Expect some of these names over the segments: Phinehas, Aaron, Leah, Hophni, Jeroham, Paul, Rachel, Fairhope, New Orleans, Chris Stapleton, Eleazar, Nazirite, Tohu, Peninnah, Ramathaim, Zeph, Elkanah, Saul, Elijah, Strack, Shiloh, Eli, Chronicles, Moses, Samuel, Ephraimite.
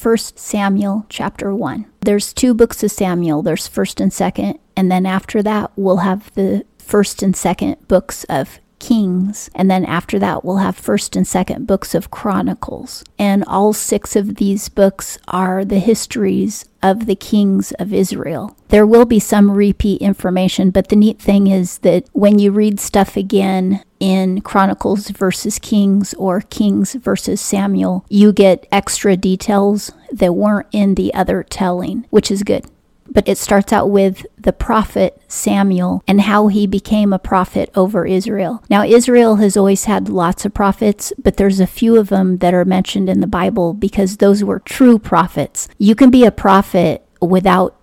1 Samuel chapter 1. There's two books of Samuel. There's 1st and 2nd. And then after that, we'll have the 1st and 2nd books of Kings. And then after that, we'll have 1st and 2nd books of Chronicles. And all six of these books are the histories of the kings of Israel. There will be some repeat information, but the neat thing is that when you read stuff again in Chronicles versus Kings or Kings versus Samuel, you get extra details that weren't in the other telling, which is good. But it starts out with the prophet Samuel and how he became a prophet over Israel. Now, Israel has always had lots of prophets, but there's a few of them that are mentioned in the Bible because those were true prophets. You can be a prophet without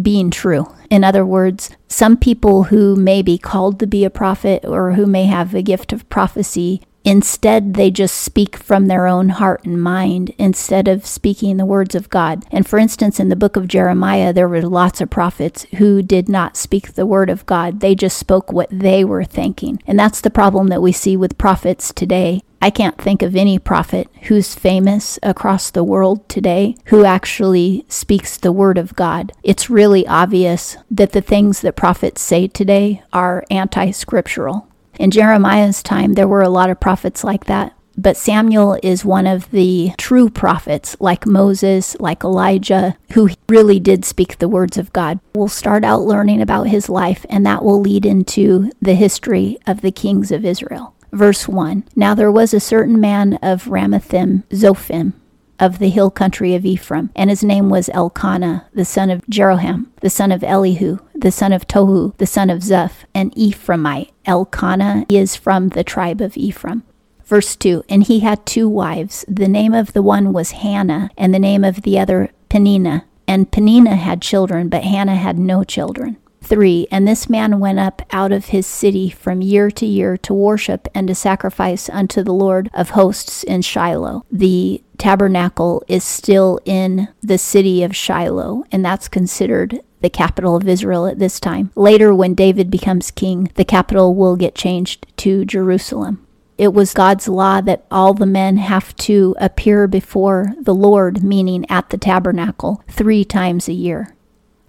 being true. In other words, some people who may be called to be a prophet or who may have a gift of prophecy, instead, they just speak from their own heart and mind instead of speaking the words of God. And for instance, in the book of Jeremiah, there were lots of prophets who did not speak the word of God. They just spoke what they were thinking. And that's the problem that we see with prophets today. I can't think of any prophet who's famous across the world today who actually speaks the word of God. It's really obvious that the things that prophets say today are anti-scriptural. In Jeremiah's time, there were a lot of prophets like that, but Samuel is one of the true prophets, like Moses, like Elijah, who really did speak the words of God. We'll start out learning about his life, and that will lead into the history of the kings of Israel. Verse 1, Now there was a certain man of Ramathaim, Zophim, of the hill country of Ephraim, and his name was Elkanah, the son of Jeroham, the son of Elihu, the son of Tohu, the son of Zeph, an Ephraimite. Elkanah is from the tribe of Ephraim. Verse 2, And he had two wives. The name of the one was Hannah, and the name of the other Peninnah. And Peninnah had children, but Hannah had no children. 3, And this man went up out of his city from year to year to worship and to sacrifice unto the Lord of hosts in Shiloh. The tabernacle is still in the city of Shiloh, and that's considered the capital of Israel at this time. Later, when David becomes king, the capital will get changed to Jerusalem. It was God's law that all the men have to appear before the Lord, meaning at the tabernacle, 3 times a year.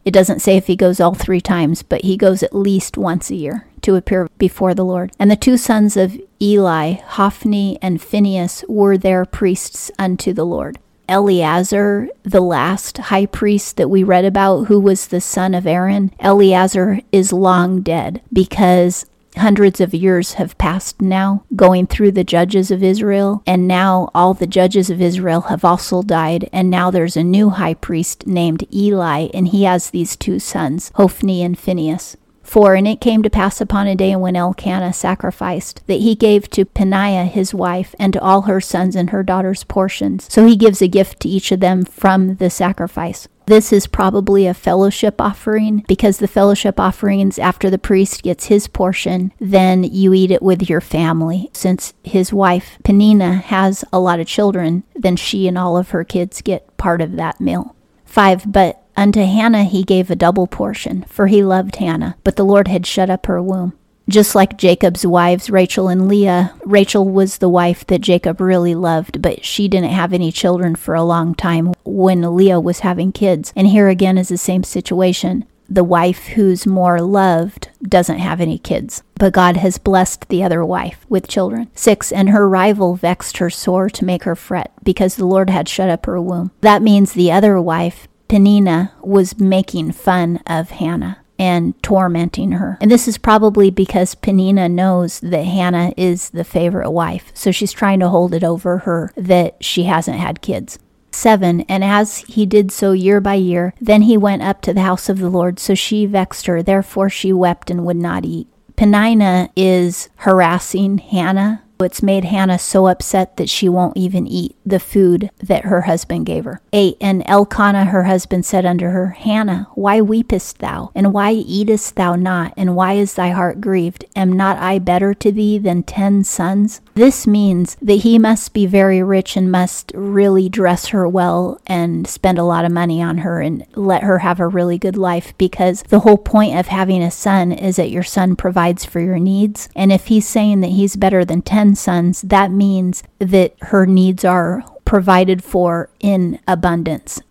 It doesn't say if he goes all 3 times, but he goes at least once a year to appear before the Lord. And the two sons of Eli, Hophni and Phinehas, were their priests unto the Lord. Eleazar, the last high priest that we read about, who was the son of Aaron, Eleazar is long dead because hundreds of years have passed now, going through the judges of Israel, and now all the judges of Israel have also died, and now there's a new high priest named Eli, and he has these two sons, Hophni and Phinehas. 4, And it came to pass upon a day when Elkanah sacrificed, that he gave to Peninnah his wife, and to all her sons and her daughters portions. So he gives a gift to each of them from the sacrifice. This is probably a fellowship offering, because the fellowship offerings, after the priest gets his portion, then you eat it with your family. Since his wife, Peninnah, has a lot of children, then she and all of her kids get part of that meal. 5, But unto Hannah he gave a double portion, for he loved Hannah, but the Lord had shut up her womb. Just like Jacob's wives, Rachel and Leah, Rachel was the wife that Jacob really loved, but she didn't have any children for a long time when Leah was having kids. And here again is the same situation. The wife who's more loved doesn't have any kids, but God has blessed the other wife with children. 6, And her rival vexed her sore to make her fret, because the Lord had shut up her womb. That means the other wife, Peninnah, was making fun of Hannah and tormenting her. And this is probably because Peninnah knows that Hannah is the favorite wife, so she's trying to hold it over her that she hasn't had kids. 7, And as he did so year by year, then he went up to the house of the Lord, so she vexed her, therefore she wept and would not eat. Peninnah is harassing Hannah. It's made Hannah so upset that she won't even eat the food that her husband gave her. 8, And Elkanah her husband said unto her, Hannah, why weepest thou? And why eatest thou not? And why is thy heart grieved? Am not I better to thee than 10 sons? This means that he must be very rich and must really dress her well and spend a lot of money on her and let her have a really good life, because the whole point of having a son is that your son provides for your needs. And if he's saying that he's better than 10 sons, that means that her needs are provided for in abundance.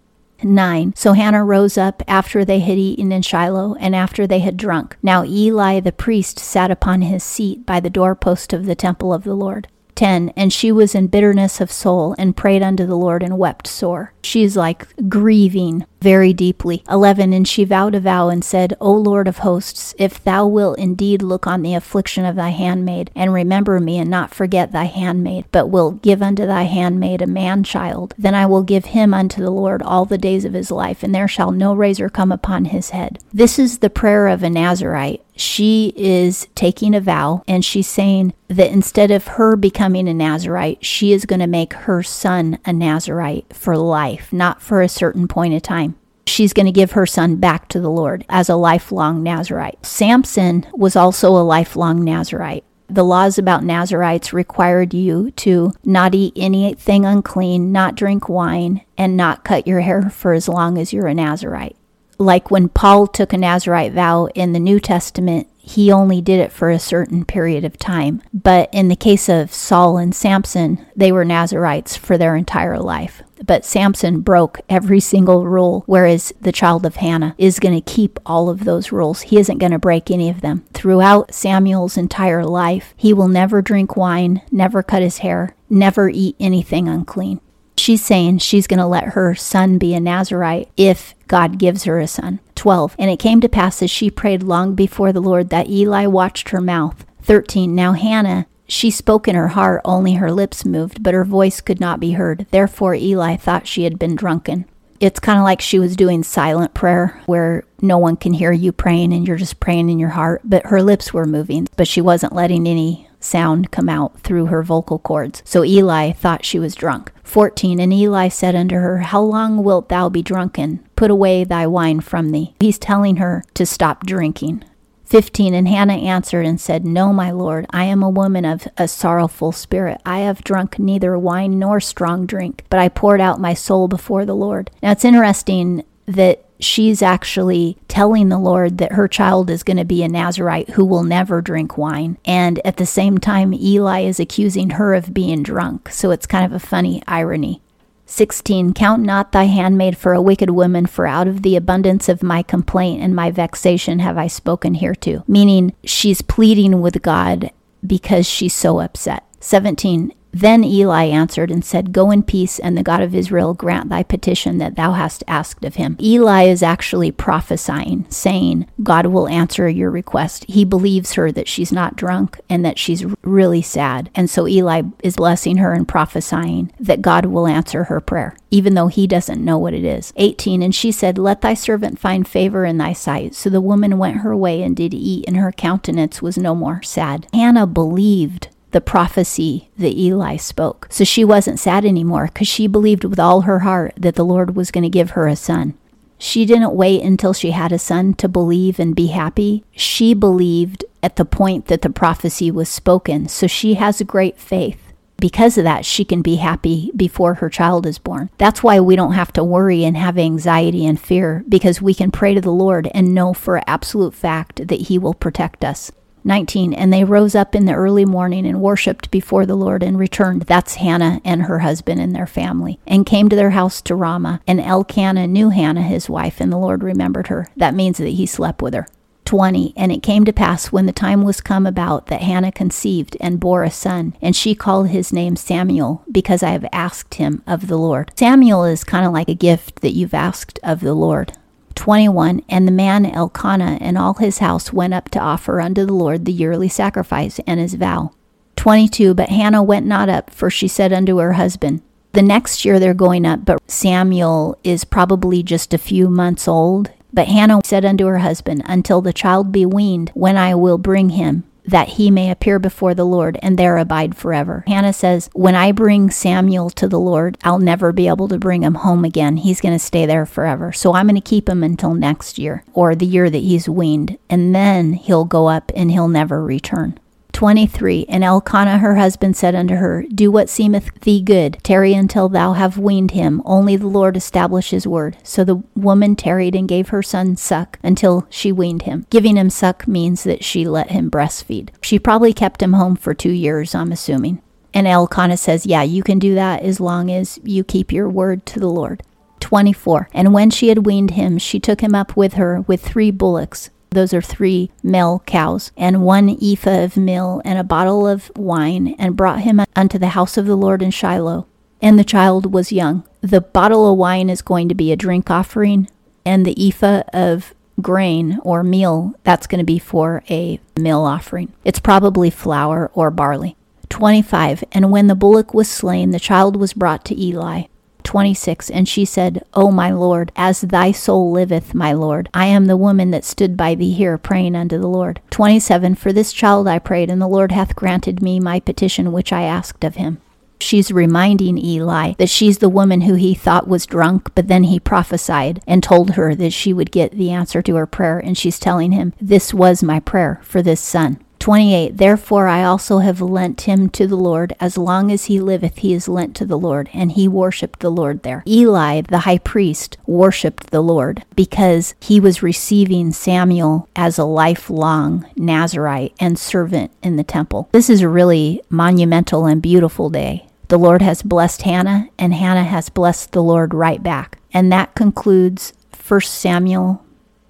9. So Hannah rose up after they had eaten in Shiloh, and after they had drunk. Now Eli the priest sat upon his seat by the doorpost of the temple of the Lord. 10. And she was in bitterness of soul, and prayed unto the Lord, and wept sore. She's like grieving very deeply. 11. And she vowed a vow, and said, O Lord of hosts, if thou wilt indeed look on the affliction of thy handmaid, and remember me, and not forget thy handmaid, but wilt give unto thy handmaid a man-child, then I will give him unto the Lord all the days of his life, and there shall no razor come upon his head. This is the prayer of a Nazirite. She is taking a vow, and she's saying that instead of her becoming a Nazirite, she is going to make her son a Nazirite for life, not for a certain point of time. She's going to give her son back to the Lord as a lifelong Nazirite. Samson was also a lifelong Nazirite. The laws about Nazirites required you to not eat anything unclean, not drink wine, and not cut your hair for as long as you're a Nazirite. Like when Paul took a Nazirite vow in the New Testament, he only did it for a certain period of time. But in the case of Saul and Samson, they were Nazirites for their entire life. But Samson broke every single rule, whereas the child of Hannah is going to keep all of those rules. He isn't going to break any of them. Throughout Samuel's entire life, he will never drink wine, never cut his hair, never eat anything unclean. She's saying she's going to let her son be a Nazirite if God gives her a son. 12. And it came to pass as she prayed long before the Lord that Eli watched her mouth. 13. Now Hannah, she spoke in her heart, only her lips moved, but her voice could not be heard. Therefore Eli thought she had been drunken. It's kind of like she was doing silent prayer where no one can hear you praying and you're just praying in your heart, but her lips were moving, but she wasn't letting any sound come out through her vocal cords. So Eli thought she was drunk. 14. And Eli said unto her, How long wilt thou be drunken? Put away thy wine from thee. He's telling her to stop drinking. 15. And Hannah answered and said, No, my Lord, I am a woman of a sorrowful spirit. I have drunk neither wine nor strong drink, but I poured out my soul before the Lord. Now it's interesting that she's actually telling the Lord that her child is going to be a Nazirite who will never drink wine. And at the same time, Eli is accusing her of being drunk. So it's kind of a funny irony. 16. Count not thy handmaid for a wicked woman, for out of the abundance of my complaint and my vexation have I spoken hereto. Meaning she's pleading with God because she's so upset. 17. Then Eli answered and said, Go in peace, and the God of Israel grant thy petition that thou hast asked of him. Eli is actually prophesying, saying, God will answer your request. He believes her that she's not drunk and that she's really sad. And so Eli is blessing her and prophesying that God will answer her prayer, even though he doesn't know what it is. 18, and she said, Let thy servant find favor in thy sight. So the woman went her way and did eat, and her countenance was no more sad. Hannah believed the prophecy that Eli spoke. So she wasn't sad anymore because she believed with all her heart that the Lord was going to give her a son. She didn't wait until she had a son to believe and be happy. She believed at the point that the prophecy was spoken. So she has great faith. Because of that, she can be happy before her child is born. That's why we don't have to worry and have anxiety and fear, because we can pray to the Lord and know for absolute fact that he will protect us. 19. And they rose up in the early morning and worshipped before the Lord and returned. That's Hannah and her husband and their family. And came to their house to Ramah. And Elkanah knew Hannah his wife, and the Lord remembered her. That means that he slept with her. 20. And it came to pass when the time was come about that Hannah conceived and bore a son, and she called his name Samuel, because I have asked him of the Lord. Samuel is kind of like a gift that you've asked of the Lord. 21, and the man Elkanah and all his house went up to offer unto the Lord the yearly sacrifice and his vow. 22, but Hannah went not up, for she said unto her husband, the next year they're going up, but Samuel is probably just a few months old. But Hannah said unto her husband, until the child be weaned, when I will bring him, that he may appear before the Lord and there abide forever. Hannah says, when I bring Samuel to the Lord, I'll never be able to bring him home again. He's going to stay there forever. So I'm going to keep him until next year, or the year that he's weaned, and then he'll go up and he'll never return. 23, and Elkanah her husband said unto her, Do what seemeth thee good, tarry until thou have weaned him, only the Lord establish his word. So the woman tarried and gave her son suck until she weaned him. Giving him suck means that she let him breastfeed. She probably kept him home for 2 years, I'm assuming. And Elkanah says, yeah, you can do that as long as you keep your word to the Lord. 24, and when she had weaned him, she took him up with her with 3 bullocks. Those are 3 male cows, and 1 ephah of meal, and a bottle of wine, and brought him unto the house of the Lord in Shiloh. And the child was young. The bottle of wine is going to be a drink offering, and the ephah of grain or meal, that's going to be for a meal offering. It's probably flour or barley. 25, and when the bullock was slain, the child was brought to Eli. 26, and she said, O my Lord, as thy soul liveth, my Lord, I am the woman that stood by thee here, praying unto the Lord. 27, for this child I prayed, and the Lord hath granted me my petition which I asked of him. She's reminding Eli that she's the woman who he thought was drunk, but then he prophesied and told her that she would get the answer to her prayer, and she's telling him, this was my prayer for this son. 28, therefore I also have lent him to the Lord. As long as he liveth, he is lent to the Lord. And he worshipped the Lord there. Eli, the high priest, worshipped the Lord because he was receiving Samuel as a lifelong Nazirite and servant in the temple. This is a really monumental and beautiful day. The Lord has blessed Hannah, and Hannah has blessed the Lord right back. And that concludes 1 Samuel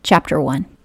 chapter 1.